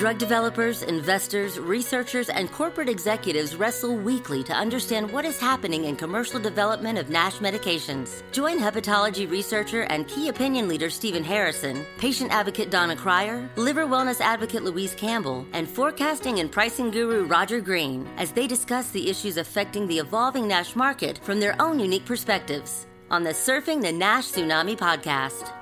Drug developers, investors, researchers, and corporate executives wrestle weekly to understand what is happening in commercial development of NASH medications. Join hepatology researcher and key opinion leader Stephen Harrison, patient advocate Donna Cryer, liver wellness advocate Louise Campbell, and forecasting and pricing guru Roger Green as they discuss the issues affecting the evolving NASH market from their own unique perspectives on the Surfing the NASH Tsunami podcast.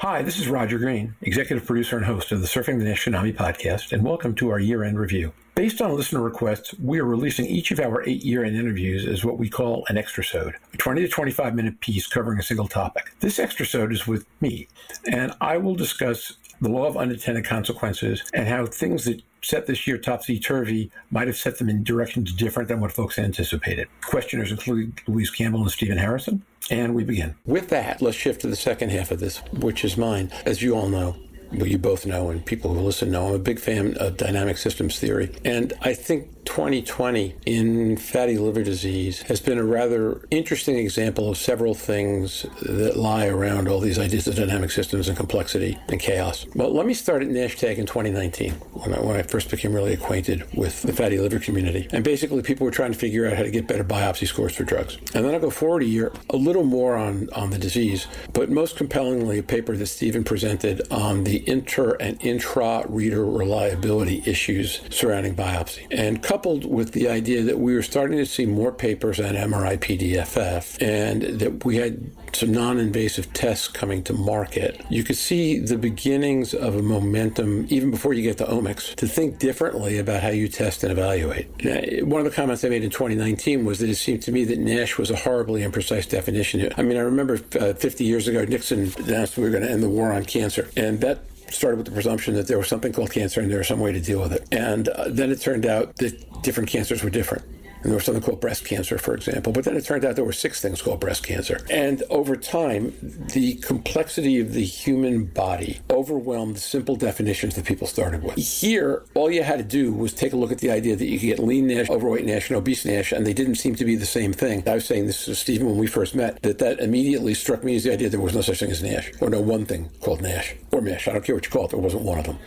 Hi, this is Roger Green, executive producer and host of the Surfing the NASH Tsunami podcast, and welcome to our year-end review. Based on listener requests, we are releasing each of our 8 year-end interviews as what we call an extrasode, a 20 to 25-minute piece covering a single topic. This extrasode is with me, and I will discuss the law of unintended consequences and how things that set this year topsy-turvy might have set them in directions different than what folks anticipated. Questioners include Louise Campbell and Stephen Harrison, and we begin. With that, let's shift to the second half of this, which is mine. As you all know, well, you both know, and people who listen know, I'm a big fan of dynamic systems theory. And I think 2020 in fatty liver disease has been a rather interesting example of several things that lie around all these ideas of dynamic systems and complexity and chaos. Well, let me start at NASHTag in 2019, when I first became really acquainted with the fatty liver community. And basically, people were trying to figure out how to get better biopsy scores for drugs. And then I'll go forward a year, a little more on the disease, but most compellingly, a paper that Stephen presented on the inter and intra-reader reliability issues surrounding biopsy. And coupled with the idea that we were starting to see more papers on MRI-PDFF and that we had some non-invasive tests coming to market, you could see the beginnings of a momentum, even before you get to omics, to think differently about how you test and evaluate. Now, one of the comments I made in 2019 was that it seemed to me that NASH was a horribly imprecise definition. I mean, I remember 50 years ago, Nixon announced we were going to end the war on cancer, and that started with the presumption that there was something called cancer and there was some way to deal with it. And then it turned out that different cancers were different. And there was something called breast cancer, for example. But then it turned out there were 6 things called breast cancer. And over time, the complexity of the human body overwhelmed the simple definitions that people started with. Here, all you had to do was take a look at the idea that you could get lean NASH, overweight NASH, and obese NASH, and they didn't seem to be the same thing. I was saying this to Stephen when we first met, that immediately struck me as the idea there was no such thing as NASH, or no one thing called NASH, or MASH. I don't care what you call it, there wasn't one of them.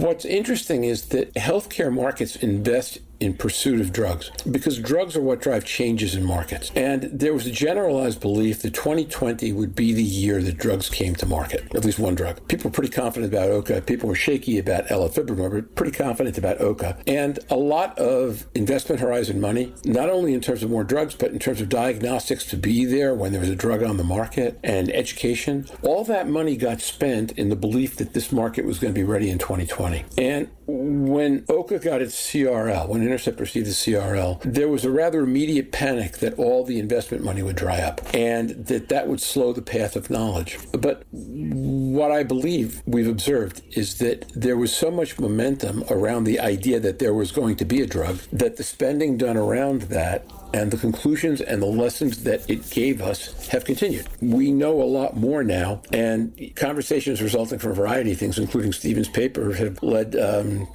What's interesting is that healthcare markets invest in pursuit of drugs, because drugs are what drive changes in markets. And there was a generalized belief that 2020 would be the year that drugs came to market, at least one drug. People were pretty confident about OCA. People were shaky about Elafibranor, but pretty confident about OCA. And a lot of investment horizon money, not only in terms of more drugs, but in terms of diagnostics to be there when there was a drug on the market and education, all that money got spent in the belief that this market was going to be ready in 2020. And when OCA got its CRL, when Intercept received the CRL, there was a rather immediate panic that all the investment money would dry up and that would slow the path of knowledge. But what I believe we've observed is that there was so much momentum around the idea that there was going to be a drug that the spending done around that and the conclusions and the lessons that it gave us have continued. We know a lot more now, and conversations resulting from a variety of things, including Stephen's paper, have led the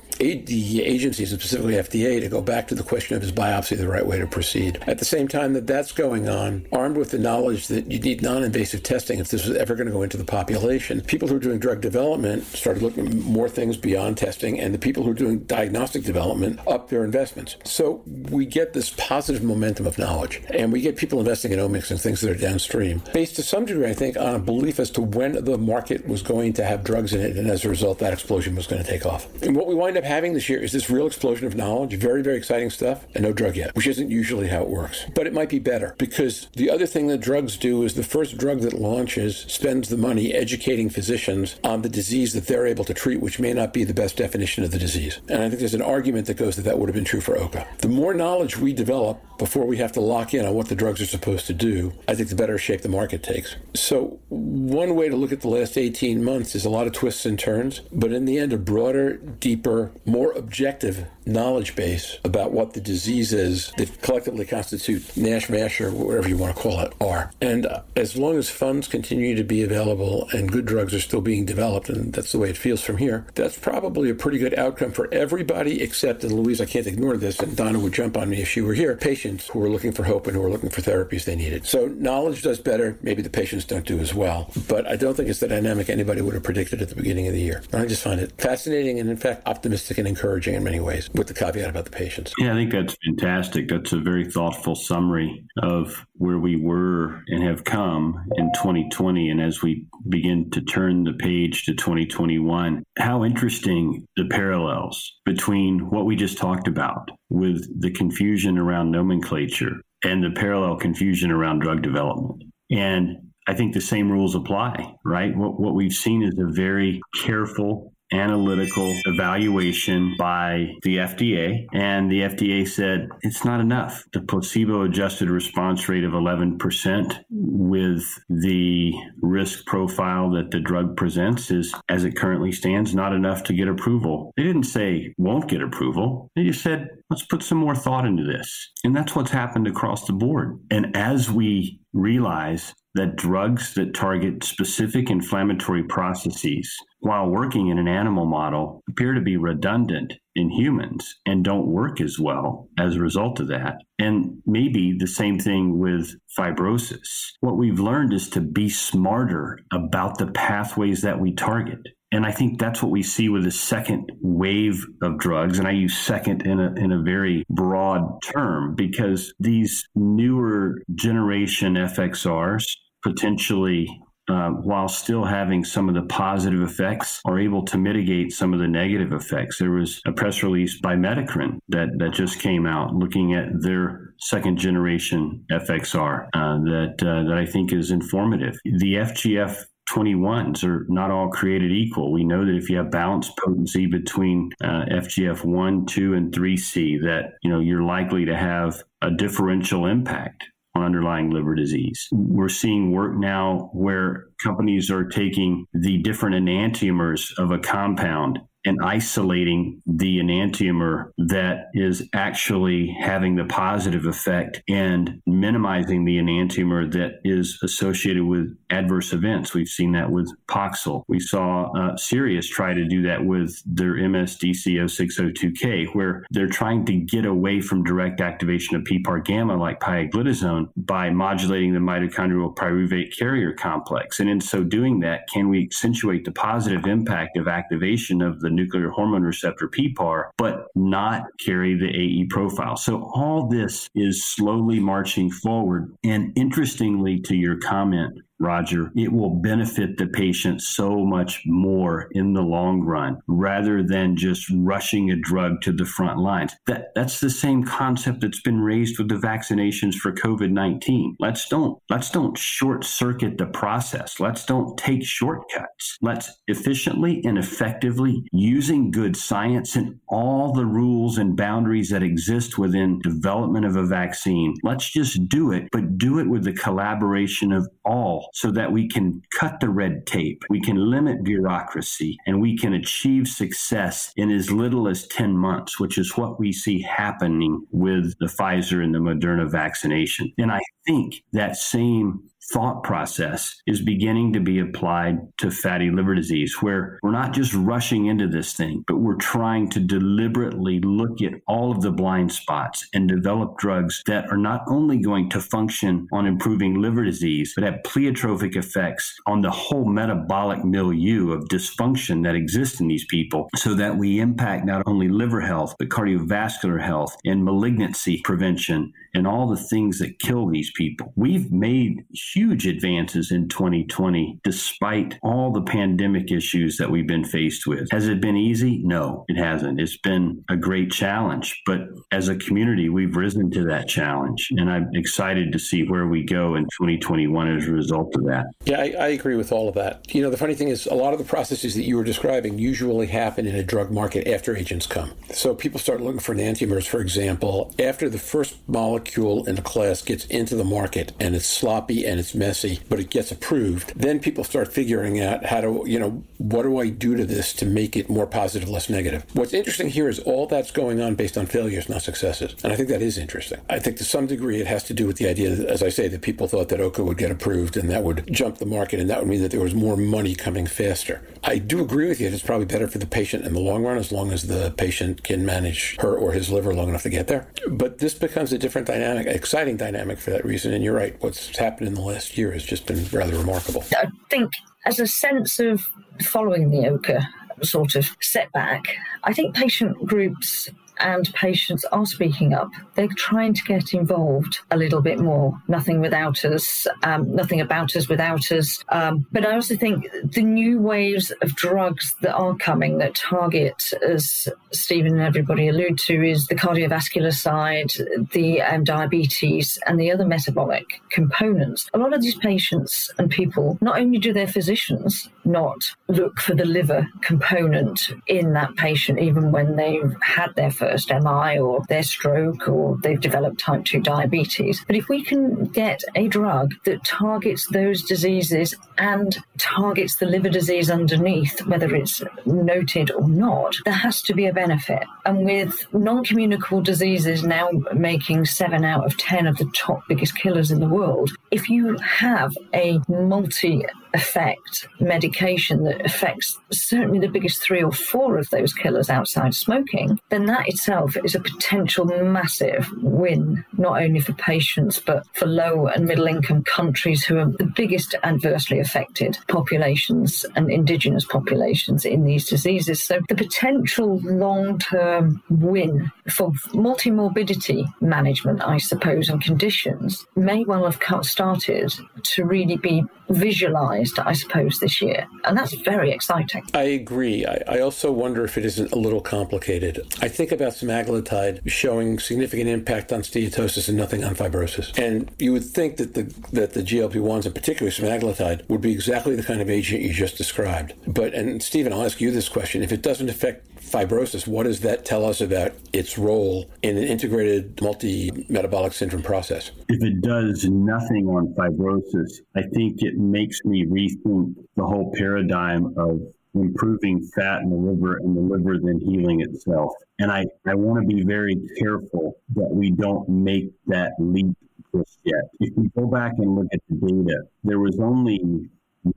agencies, and specifically FDA, to go back to the question of is biopsy the right way to proceed. At the same time that that's going on, armed with the knowledge that you need non-invasive testing if this was ever going to go into the population, people who are doing drug development started looking at more things beyond testing, and the people who are doing diagnostic development upped their investments. So we get this positive momentum of knowledge, and we get people investing in omics and things that are downstream, based to some degree, I think, on a belief as to when the market was going to have drugs in it, and as a result, that explosion was going to take off. And what we wind up having this year is this real explosion of knowledge, very, very exciting stuff, and no drug yet, which isn't usually how it works. But it might be better, because the other thing that drugs do is the first drug that launches spends the money educating physicians on the disease that they're able to treat, which may not be the best definition of the disease. And I think there's an argument that goes that would have been true for OCA. The more knowledge we develop before we have to lock in on what the drugs are supposed to do, I think the better shape the market takes. So one way to look at the last 18 months is a lot of twists and turns, but in the end, a broader, deeper, more objective knowledge base about what the diseases that collectively constitute NASH, MASH, or whatever you want to call it, are. And as long as funds continue to be available and good drugs are still being developed, and that's the way it feels from here, that's probably a pretty good outcome for everybody except, and Louise, I can't ignore this, and Donna would jump on me if she were here, patients who are looking for hope and who are looking for therapies they needed. So knowledge does better. Maybe the patients don't do as well. But I don't think it's the dynamic anybody would have predicted at the beginning of the year. And I just find it fascinating and, in fact, optimistic and encouraging in many ways, with the caveat about the patients. Yeah, I think that's fantastic. That's a very thoughtful summary of where we were and have come in 2020. And as we begin to turn the page to 2021, how interesting the parallels between what we just talked about with the confusion around nomenclature and the parallel confusion around drug development. And I think the same rules apply, right? What we've seen is a very careful analytical evaluation by the FDA, and the FDA said it's not enough. The placebo-adjusted response rate of 11% with the risk profile that the drug presents is, as it currently stands, not enough to get approval. They didn't say won't get approval. They just said, let's put some more thought into this. And that's what's happened across the board. And as we realize that drugs that target specific inflammatory processes, while working in an animal model, appear to be redundant in humans and don't work as well as a result of that. And maybe the same thing with fibrosis. What we've learned is to be smarter about the pathways that we target. And I think that's what we see with the second wave of drugs. And I use second in a very broad term, because these newer generation FXRs potentially, while still having some of the positive effects, are able to mitigate some of the negative effects. There was a press release by Metacrin that just came out looking at their second generation FXR that I think is informative. The FGF 21s are not all created equal. We know that if you have balanced potency between FGF 1, 2, and 3C, that you're likely to have a differential impact on underlying liver disease. We're seeing work now where companies are taking the different enantiomers of a compound and isolating the enantiomer that is actually having the positive effect and minimizing the enantiomer that is associated with adverse events. We've seen that with Poxel. We saw Sirius try to do that with their MSDC-0602K, where they're trying to get away from direct activation of PPAR-gamma like pioglitazone by modulating the mitochondrial pyruvate carrier complex. And in so doing that, can we accentuate the positive impact of activation of the nuclear hormone receptor PPAR, but not carry the AE profile? So all this is slowly marching forward. And interestingly, to your comment, Roger, it will benefit the patient so much more in the long run, rather than just rushing a drug to the front lines. That's the same concept that's been raised with the vaccinations for COVID-19. Let's don't short circuit the process. Let's don't take shortcuts. Let's efficiently and effectively, using good science and all the rules and boundaries that exist within development of a vaccine, let's just do it, but do it with the collaboration of all, so that we can cut the red tape, we can limit bureaucracy, and we can achieve success in as little as 10 months, which is what we see happening with the Pfizer and the Moderna vaccination. And I think that same thought process is beginning to be applied to fatty liver disease, where we're not just rushing into this thing, but we're trying to deliberately look at all of the blind spots and develop drugs that are not only going to function on improving liver disease, but have pleiotropic effects on the whole metabolic milieu of dysfunction that exists in these people, so that we impact not only liver health, but cardiovascular health and malignancy prevention and all the things that kill these people. We've made huge advances in 2020, despite all the pandemic issues that we've been faced with. Has it been easy? No, it hasn't. It's been a great challenge, but as a community, we've risen to that challenge, and I'm excited to see where we go in 2021 as a result of that. Yeah, I agree with all of that. The funny thing is, a lot of the processes that you were describing usually happen in a drug market after agents come. So people start looking for enantiomers, for example, after the first molecule in the class gets into the market, and it's sloppy and it's it's messy, but it gets approved. Then people start figuring out how to, what do I do to this to make it more positive, less negative? What's interesting here is all that's going on based on failures, not successes. And I think that is interesting. I think to some degree it has to do with the idea that, as I say, that people thought that OCA would get approved and that would jump the market and that would mean that there was more money coming faster. I do agree with you that it's probably better for the patient in the long run, as long as the patient can manage her or his liver long enough to get there. But this becomes a different dynamic, exciting dynamic for that reason. And you're right, what's happened in the last year has just been rather remarkable. I think as a sense of following the OCA sort of setback, I think patient groups and patients are speaking up. They're trying to get involved a little bit more. Nothing without us, nothing about us without us. But I also think the new waves of drugs that are coming that target, as Stephen and everybody allude to, is the cardiovascular side, the diabetes and the other metabolic components. A lot of these patients and people, not only do their physicians not look for the liver component in that patient, even when they've had their first MI or their stroke or they've developed type 2 diabetes. But if we can get a drug that targets those diseases and targets the liver disease underneath, whether it's noted or not, there has to be a benefit. And with non-communicable diseases now making 7 out of 10 of the top biggest killers in the world, if you have a multi-effect medication that affects certainly the biggest 3 or 4 of those killers outside smoking, then that itself is a potential massive win, not only for patients, but for low and middle income countries who are the biggest adversely affected populations and indigenous populations in these diseases. So the potential long-term win for multimorbidity management, I suppose, and conditions may well have started to really be visualized, I suppose, this year. And that's very exciting. I agree. I also wonder if it isn't a little complicated. I think about semaglutide showing significant impact on steatosis and nothing on fibrosis. And you would think that the GLP-1s, and particularly semaglutide, would be exactly the kind of agent you just described. But, and Stephen, I'll ask you this question. If it doesn't affect fibrosis, what does that tell us about its role in an integrated multi-metabolic syndrome process? If it does nothing on fibrosis, I think it makes me rethink the whole paradigm of improving fat in the liver and the liver then healing itself. And I want to be very careful that we don't make that leap just yet. If we go back and look at the data, there was only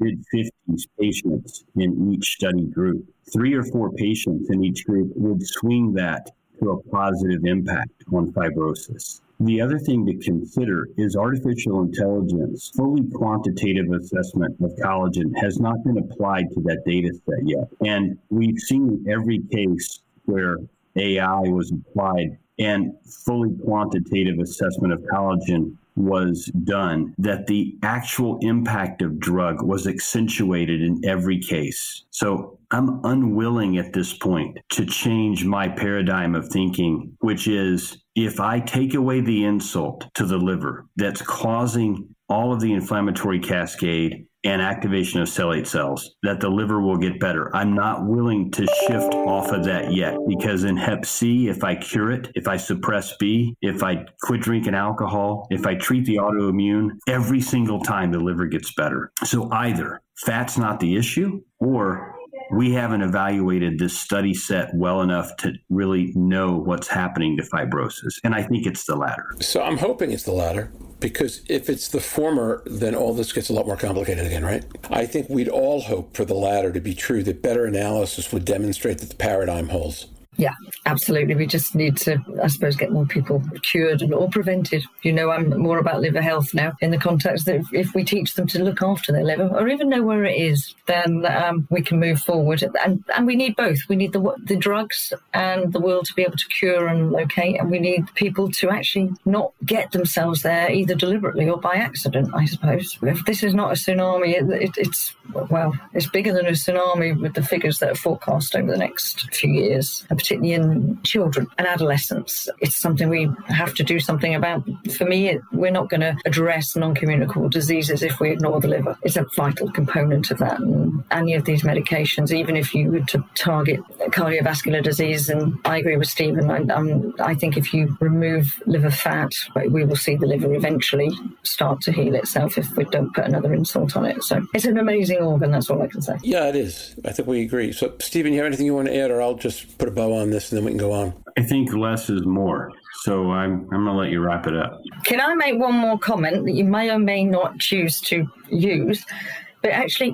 mid-50s patients in each study group. 3 or 4 patients in each group would swing that to a positive impact on fibrosis. The other thing to consider is artificial intelligence. Fully quantitative assessment of collagen has not been applied to that data set yet. And we've seen every case where AI was applied and fully quantitative assessment of collagen was done, that the actual impact of drug was accentuated in every case. So I'm unwilling at this point to change my paradigm of thinking, which is if I take away the insult to the liver that's causing all of the inflammatory cascade and activation of cellate cells, that the liver will get better. I'm not willing to shift off of that yet, because in hep C, if I cure it, if I suppress B, if I quit drinking alcohol, if I treat the autoimmune, every single time the liver gets better. So either fat's not the issue, or we haven't evaluated this study set well enough to really know what's happening to fibrosis. And I think it's the latter. So I'm hoping it's the latter, because if it's the former, then all this gets a lot more complicated again, right? I think we'd all hope for the latter to be true, that better analysis would demonstrate that the paradigm holds. Yeah, absolutely. We just need to, I suppose, get more people cured or prevented. I'm more about liver health now in the context that if we teach them to look after their liver or even know where it is, then we can move forward. And we need both. We need the drugs and the will to be able to cure and locate. And we need people to actually not get themselves there either deliberately or by accident, I suppose. If this is not a tsunami, it's bigger than a tsunami with the figures that are forecast over the next few years. particularly in children and adolescents. It's something we have to do something about. For me, we're not going to address non-communicable diseases if we ignore the liver. It's a vital component of that. And any of these medications, even if you were to target cardiovascular disease, and I agree with Stephen, I think if you remove liver fat, we will see the liver eventually start to heal itself if we don't put another insult on it. So it's an amazing organ, that's all I can say. Yeah, it is. I think we agree. So, Stephen, you have anything you want to add, or I'll just put a bow on this and then we can go on? I think less is more. So I'm going to let you wrap it up. Can I make one more comment that you may or may not choose to use? But actually,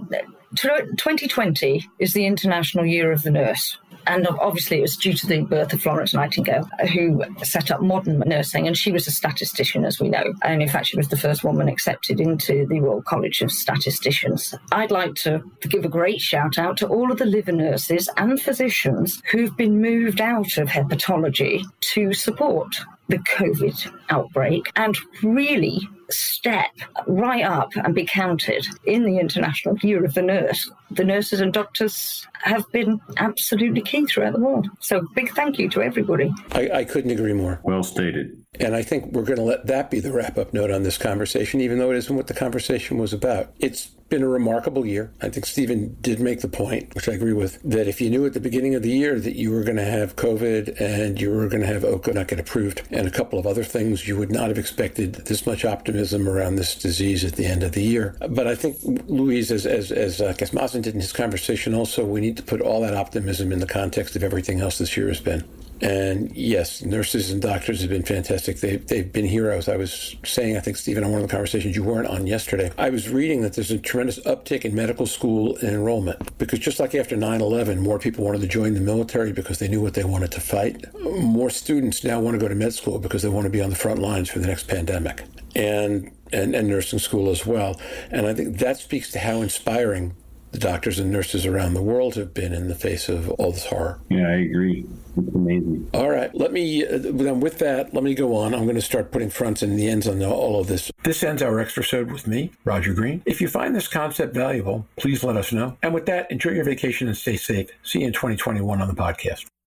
2020 is the International Year of the Nurse. And obviously it was due to the birth of Florence Nightingale, who set up modern nursing, and she was a statistician, as we know. And in fact, she was the first woman accepted into the Royal College of Statisticians. I'd like to give a great shout out to all of the liver nurses and physicians who've been moved out of hepatology to support the COVID outbreak and really step right up and be counted in the International Year of the Nurse. The nurses and doctors have been absolutely key throughout the world. So big thank you to everybody. I couldn't agree more. Well stated. And I think we're going to let that be the wrap-up note on this conversation, even though it isn't what the conversation was about. It's been a remarkable year. I think Stephen did make the point, which I agree with, that if you knew at the beginning of the year that you were going to have COVID and you were going to have OCA not get approved and a couple of other things, you would not have expected this much optimism around this disease at the end of the year. But I think, Louise, as Kasmazin did in his conversation also, we need to put all that optimism in the context of everything else this year has been. And yes, nurses and doctors have been fantastic. They've been heroes. I was saying, I think, Stephen, on one of the conversations you weren't on yesterday, I was reading that there's a tremendous uptick in medical school and enrollment, because just like after 9/11, more people wanted to join the military because they knew what they wanted to fight. More students now want to go to med school because they want to be on the front lines for the next pandemic, and nursing school as well. And I think that speaks to how inspiring the doctors and nurses around the world have been in the face of all this horror. Yeah, I agree. It's amazing. All right. Let me go on. I'm going to start putting fronts and the ends on all of this. This ends our extra episode with me, Roger Green. If you find this concept valuable, please let us know. And with that, enjoy your vacation and stay safe. See you in 2021 on the podcast.